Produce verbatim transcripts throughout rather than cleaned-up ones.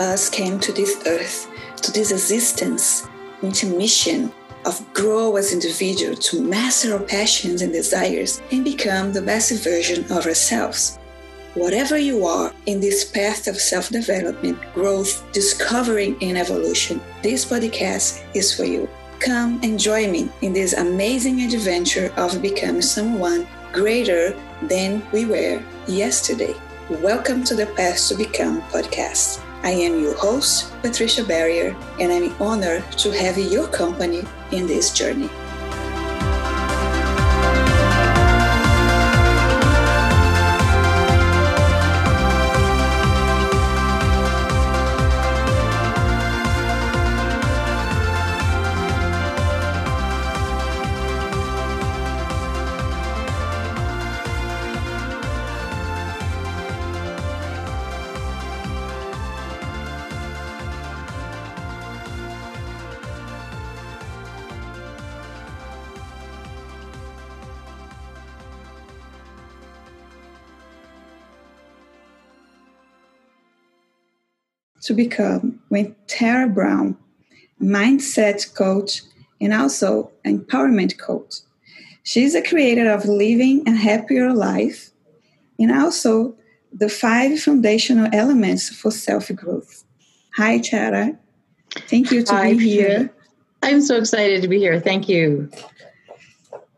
of us came to this earth, to this existence, with a mission of grow as individuals, to master our passions and desires and become the best version of ourselves. Whatever you are in this path of self-development, growth, discovering, and evolution, this podcast is for you. Come and join me in this amazing adventure of becoming someone greater than we were yesterday. Welcome to the Path to Become podcast. I am your host, Patricia Barrier, and I'm honored to have your company in this journey. To Become with Tara Brown, mindset coach and also empowerment coach. She's a creator of Living a Happier Life and also the five fundamental elements for self-growth. Hi, Tara. Thank you to Hi, be here. I'm so excited to be here. Thank you.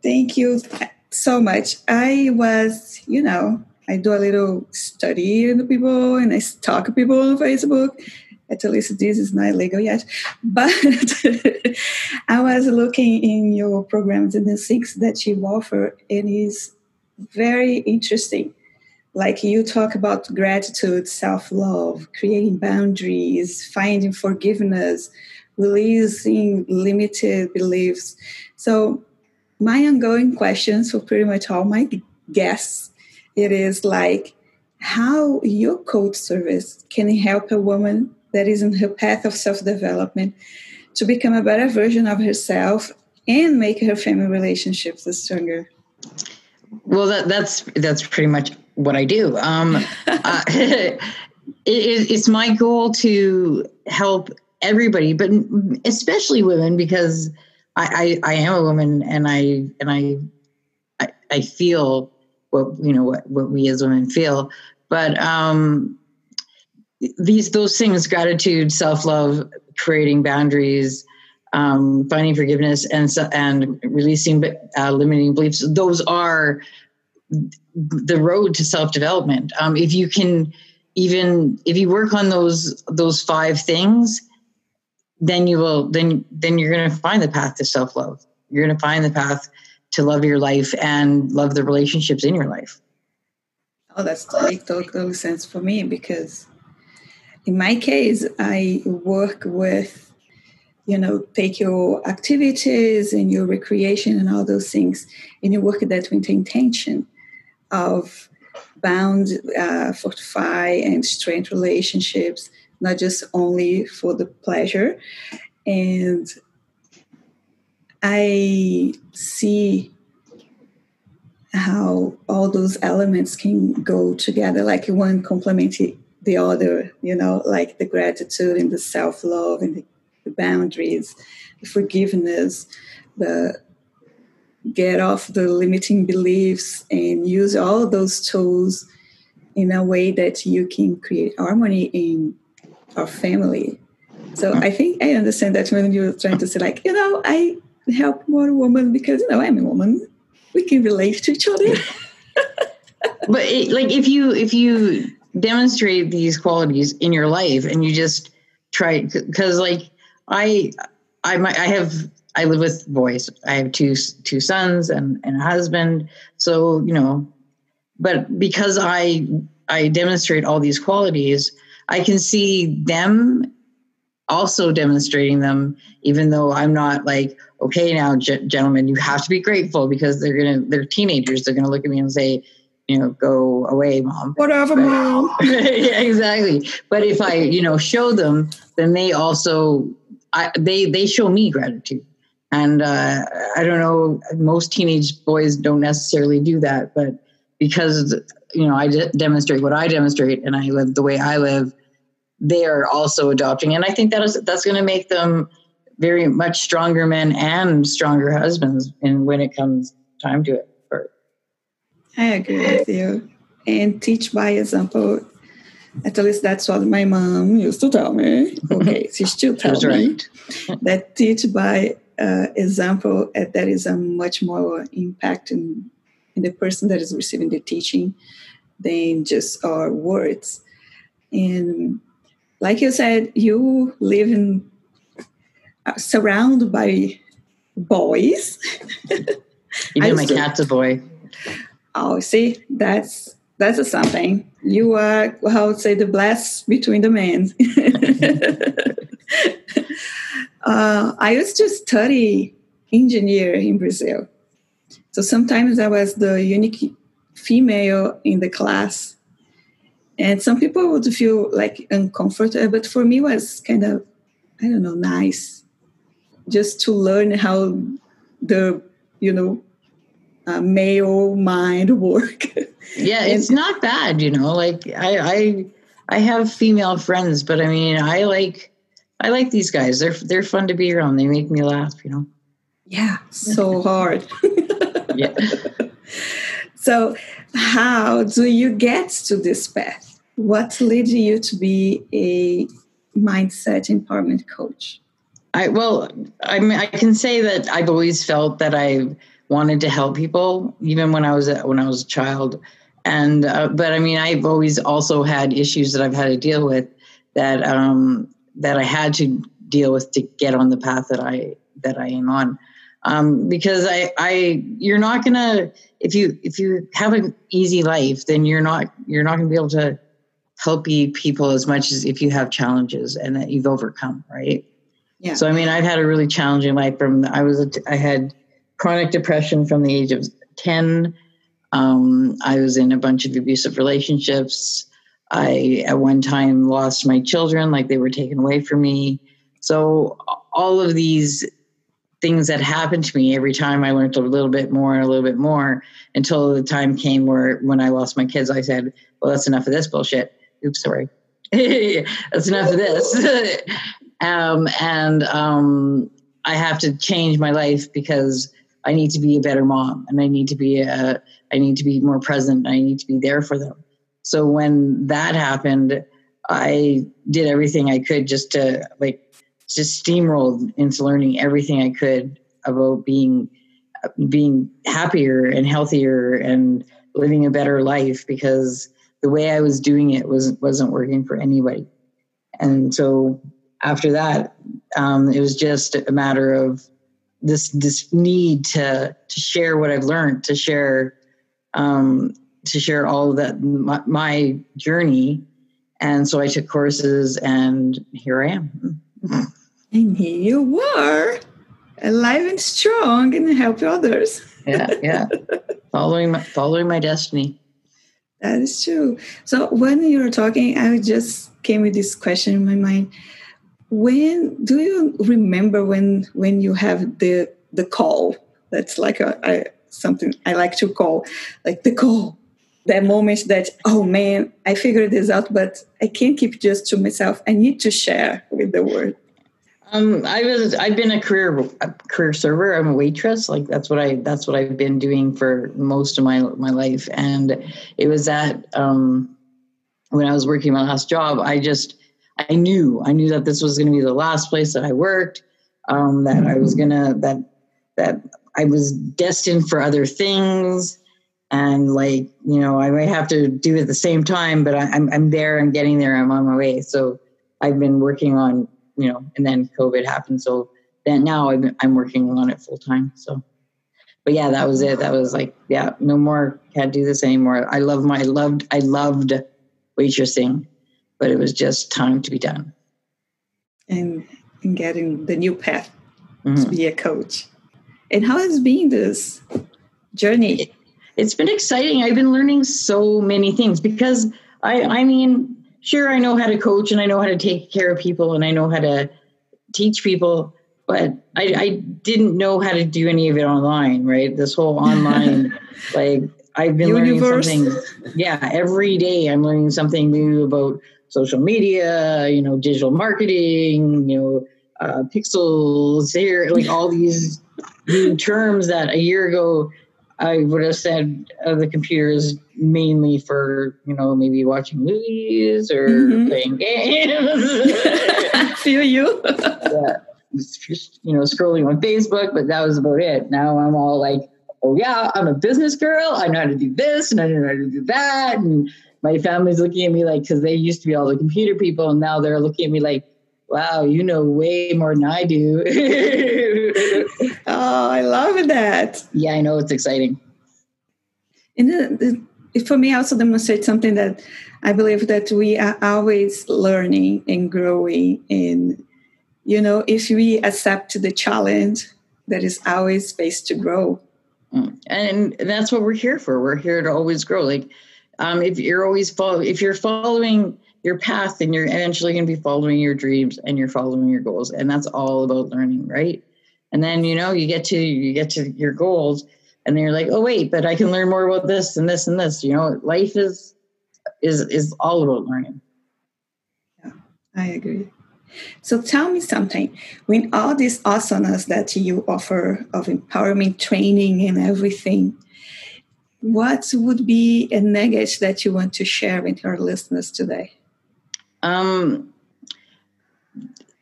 Thank you so much. I was, you know, I do a little study on people and I stalk people on Facebook. At least this is not legal yet. But I was looking in your programs and the things that you offer, and it's very interesting. Like you talk about gratitude, self-love, creating boundaries, finding forgiveness, releasing limited beliefs. So my ongoing questions for pretty much all my guests, it is like how your coach service can help a woman that is in her path of self-development to become a better version of herself and make her family relationships stronger. Well, that, that's that's pretty much what I do. Um, uh, it, it's my goal to help everybody, but especially women, because I, I, I am a woman, and I and I I, I feel. What you know, what, what we as women feel, but um, these those things: gratitude, self-love, creating boundaries, um, finding forgiveness, and and releasing uh, limiting beliefs. Those are the road to self-development. Um, if you can, even if you work on those those five things, then you will. Then then you're going to find the path to self-love. You're going to find the path to love your life and love the relationships in your life. Oh, that's like total sense for me, because in my case, I work with, you know, take your activities and your recreation and all those things, and you work that with the intention of bound, uh, fortify and strengthen relationships, not just only for the pleasure. And I see how all those elements can go together, like one complementing the other, you know, like the gratitude and the self-love and the, the boundaries, the forgiveness, the get off the limiting beliefs, and use all those tools in a way that you can create harmony in our family. So I think I understand that when you're trying to say, like, you know, I help more women because, you know, I'm a woman. We can relate to each other. But it, like if you if you demonstrate these qualities in your life and you just try, because like I I I have I live with boys. I have two two sons and, and a husband. So you know, but because I I demonstrate all these qualities, I can see them also demonstrating them, even though I'm not like, okay, now g- gentlemen, you have to be grateful, because they're gonna they're teenagers, they're gonna look at me and say, you know, go away, mom, whatever, but, mom. Yeah, exactly. But if I you know show them, then they also I, they they show me gratitude, and uh, I don't know, most teenage boys don't necessarily do that, but because you know I de- demonstrate what I demonstrate and I live the way I live, they're also adopting. And I think that is, that's going to make them very much stronger men and stronger husbands in when it comes time to it. I agree with you. And teach by example. At least that's what my mom used to tell me. Okay, she still tells me right. that teach by uh, example, uh, that is a much more impact in, in the person that is receiving the teaching than just our words. And like you said, you live in, uh, surrounded by boys. Even my cat's a boy. Oh, see, that's that's something. You are, I would say, the blessed between the men. uh, I used to study engineering in Brazil. So sometimes I was the unique female in the class. And some people would feel like uncomfortable, but for me it was kind of, I don't know, nice. Just to learn how the, you know, Uh, male mind work. Yeah, it's not bad, you know. Like I, I, I have female friends, but I mean, I like, I like these guys. They're they're fun to be around. They make me laugh, you know. Yeah, so hard. Yeah. So, how do you get to this path? What led you to be a mindset empowerment coach? I well, I mean, I can say that I've always felt that I wanted to help people, even when I was a, when I was a child, and uh, but I mean, I've always also had issues that I've had to deal with, that um, that I had to deal with to get on the path that I that I am on, um, because I I you're not gonna if you if you have an easy life, then you're not you're not gonna be able to help people as much as if you have challenges and that you've overcome, right? Yeah. So I mean, I've had a really challenging life. From I was a, I had. chronic depression from the age of ten. Um, I was in a bunch of abusive relationships. I, at one time, lost my children, like they were taken away from me. So all of these things that happened to me, every time I learned a little bit more and a little bit more until the time came where when I lost my kids, I said, well, that's enough of this bullshit. Oops, sorry. That's enough of this. um, and um, I have to change my life because I need to be a better mom, and I need to be a, I need to be more present. And I need to be there for them. So when that happened, I did everything I could just to like, just steamrolled into learning everything I could about being, being happier and healthier and living a better life, because the way I was doing it was, wasn't working for anybody. And so after that, um, it was just a matter of this this need to to share what I've learned, to share um, to share all of that my, my journey, and so I took courses, and here I am. And here you were, alive and strong, and helping others. Yeah, yeah, following my, following my destiny. That is true. So when you were talking, I just came with this question in my mind. When do you remember when when you have the the call? That's like a, a something I like to call, like the call, that moment that, oh man, I figured this out, but I can't keep just to myself. I need to share with the world. Um, I was I've been a career a career server. I'm a waitress. Like that's what I that's what I've been doing for most of my my life. And it was that um, when I was working my last job, I just. I knew, I knew that this was going to be the last place that I worked, um, that I was going to, that, that I was destined for other things. And like, you know, I might have to do it at the same time, but I, I'm, I'm there, I'm getting there, I'm on my way. So I've been working on, you know, and then COVID happened. So then now I've been, I'm working on it full time. So, but yeah, that was it. That was like, yeah, no more, can't do this anymore. I love my, I loved, I loved waitressing. But it was just time to be done. And, and getting the new path mm-hmm. to be a coach. And how has been this journey? It, it's been exciting. I've been learning so many things because I, I mean, sure, I know how to coach and I know how to take care of people and I know how to teach people, but I, I didn't know how to do any of it online, right? This whole online, like I've been Universe. learning something. Yeah. Every day I'm learning something new about social media, you know, digital marketing, you know, uh, pixels here, like all these new terms that a year ago I would have said uh, the computer is mainly for, you know, maybe watching movies or mm-hmm. playing games. Feel you. Yeah. Just, you know, scrolling on Facebook, but that was about it. Now I'm all like, oh yeah, I'm a business girl. I know how to do this and I know how to do that. And my family's looking at me like, because they used to be all the computer people, and now they're looking at me like, wow, you know way more than I do. Oh, I love that. Yeah, I know. It's exciting. And uh, for me also demonstrates something that I believe that we are always learning and growing. And, you know, if we accept the challenge, there is always space to grow. And that's what we're here for. We're here to always grow. Like, um, if you're always follow, if you're following your path, then you're eventually going to be following your dreams and you're following your goals. And that's all about learning, right? And then, you know, you get to, you get to your goals and then you're like, oh wait, but I can learn more about this and this and this, you know, life is, is, is all about learning. Yeah, I agree. So tell me something, when all this awesomeness that you offer of empowerment training and everything, what would be a nugget that you want to share with our listeners today? Um,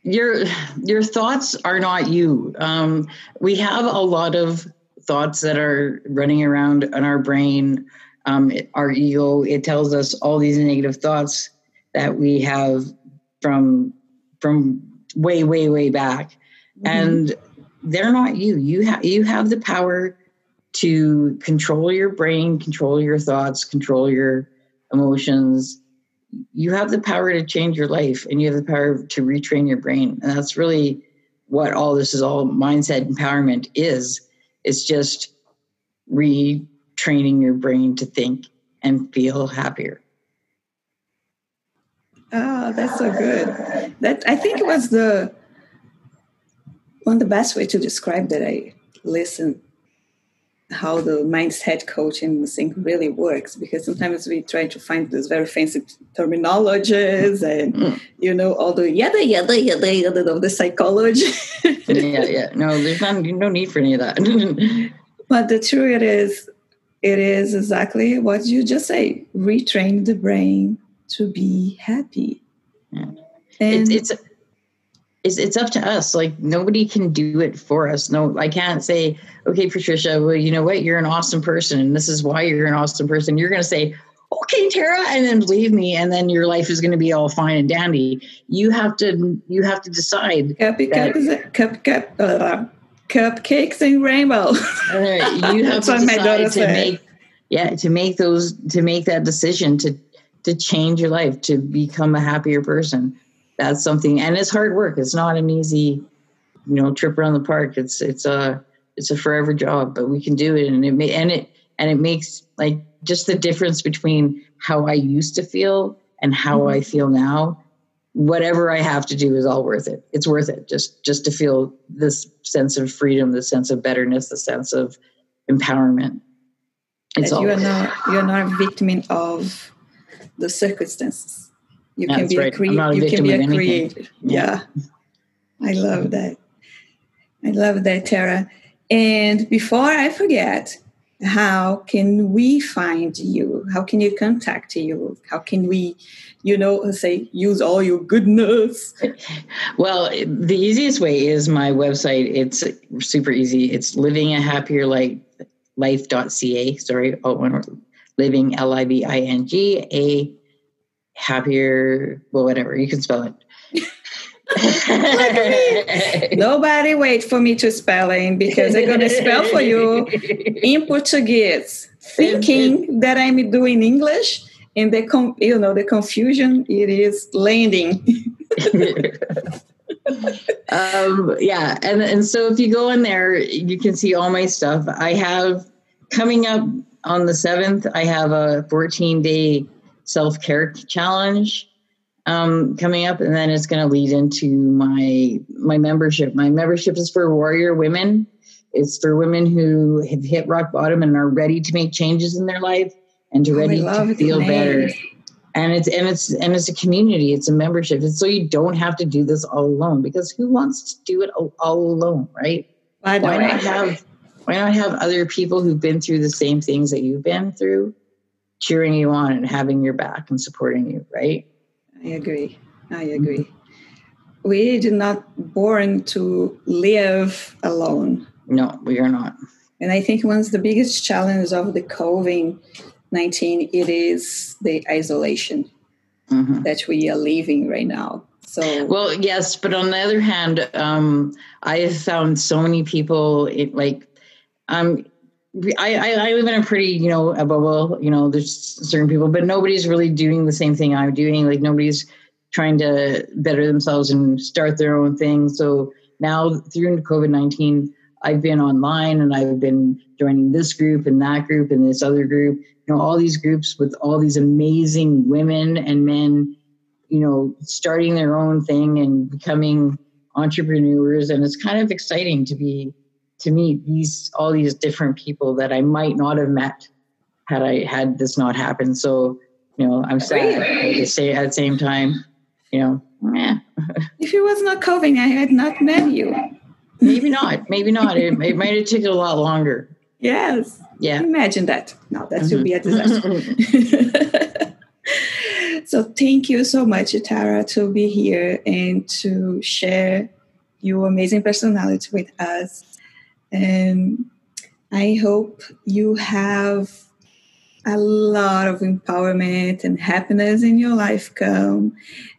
your, your thoughts are not you. Um, we have a lot of thoughts that are running around in our brain, um, it, our ego. It tells us all these negative thoughts that we have from from way, way, way back. Mm-hmm. And they're not you. You have, you have the power to control your brain, control your thoughts, control your emotions. You have the power to change your life, and you have the power to retrain your brain. And that's really what all this is all mindset empowerment is. It's just retraining your brain to think and feel happier. Oh, that's so good. That I think was the one of the best way to describe that I listened, how the mindset coaching thing really works, because sometimes we try to find these very fancy terminologies and, mm. you know, all the yada, yada, yada, yada of the psychology. yeah, yeah. No, there's not, no need for any of that. But the truth is, it is exactly what you just say, retrain the brain to be happy. Yeah. And it's, it's It's, it's up to us. Like, nobody can do it for us. No, I can't say, okay, Patricia, well, you know what? You're an awesome person, and this is why you're an awesome person. You're going to say, okay, Tara, and then believe me, and then your life is going to be all fine and dandy. You have to, you have to decide. Cupcake, that, cup, cup, uh, cupcakes and rainbow. Uh, you have to decide to make, yeah, to make those, to make that decision to, to change your life, to become a happier person. That's something, and it's hard work. It's not an easy, you know, trip around the park. It's it's a it's a forever job, but we can do it, and it may, and it and it makes like just the difference between how I used to feel and how mm-hmm. I feel now. Whatever I have to do is all worth it. It's worth it just just to feel this sense of freedom, the sense of betterness, the sense of empowerment. It's all. You are not you are not a victim of the circumstances. You yeah, can be right. a creative. You can be a creative. Yeah. yeah. I love that. I love that, Tara. And before I forget, how can we find you? How can you contact you? How can we, you know, say, use all your goodness? Well, the easiest way is my website. It's super easy. It's living a happier life dot c a. Sorry, all one word. Living, L I V I N G A. Happier, well, whatever, you can spell it. Nobody wait for me to spell it, because I'm going to spell for you in Portuguese, thinking that I'm doing English, and the com- you know the confusion it is landing. um, yeah, and and so if you go in there, you can see all my stuff. I have coming up on the seventh. I have a fourteen day. Self-care challenge um, coming up, and then it's going to lead into my my membership. My membership is for warrior women. It's for women who have hit rock bottom and are ready to make changes in their life and to oh, ready to feel better. And it's and it's and it's a community. It's a membership. It's so you don't have to do this all alone, because who wants to do it all, all alone, right? Why not have why not have other people who've been through the same things that you've been through, cheering you on and having your back and supporting you, right? I agree. I agree. We did not born to live alone. No, we are not. And I think one of the biggest challenges of the COVID nineteen, it is the isolation mm-hmm. that we are living right now. So, well, yes, but on the other hand, um, I have found so many people. It like, um, I, I I live in a pretty you know a bubble. You know, there's certain people, but nobody's really doing the same thing I'm doing. Like nobody's trying to better themselves and start their own thing. So now through COVID nineteen. I've been online and I've been joining this group and that group and this other group, you know, all these groups with all these amazing women and men, you know, starting their own thing and becoming entrepreneurs. And it's kind of exciting to be, to meet these, all these different people that I might not have met had I had this not happened. So, you know, I'm sad at the same time, you know, meh. If it was not COVID, I had not met you. Maybe not. Maybe not. It, it might have taken a lot longer. Yes. Yeah. Imagine that. No, that mm-hmm. would be a disaster. So thank you so much, Tara, to be here and to share your amazing personality with us. And I hope you have a lot of empowerment and happiness in your life come.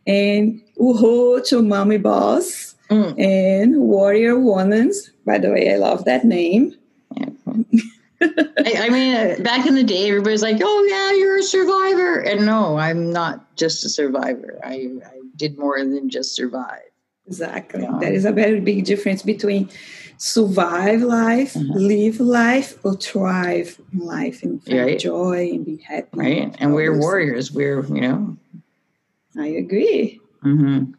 And woohoo to Mommy Boss. Mm. And Warrior Womans, by the way, I love that name. Yeah. I, I mean, back in the day, everybody's like, oh, yeah, you're a survivor. And no, I'm not just a survivor. I, I did more than just survive. Exactly. You know? There is a very big difference between survive life, uh-huh. live life, or thrive in life and find right. joy and be happy. Right. And, and we're warriors. We're, you know. I agree. Mm-hmm.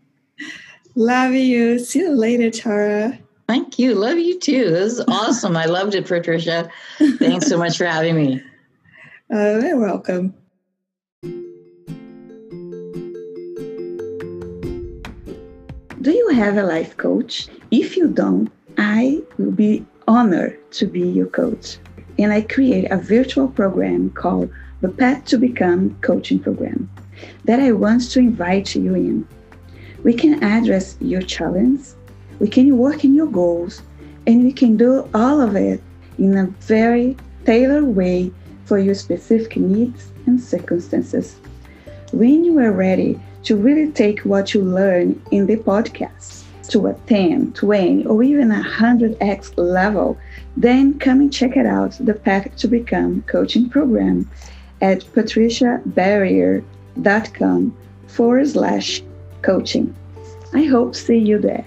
Love you. See you later, Tara. Thank you. Love you too. This is awesome. I loved it, Patricia. Thanks so much for having me. Uh, you're welcome. Do you have a life coach? If you don't, I will be honored to be your coach. And I create a virtual program called the Path to Become Coaching Program that I want to invite you in. We can address your challenge, we can work in your goals, and we can do all of it in a very tailored way for your specific needs and circumstances. When you are ready to really take what you learn in the podcast to a ten, twenty, or even a one hundred x level, then come and check it out, the Path to Become Coaching Program at patricia barrier dot com forward slash coaching. I hope see you there.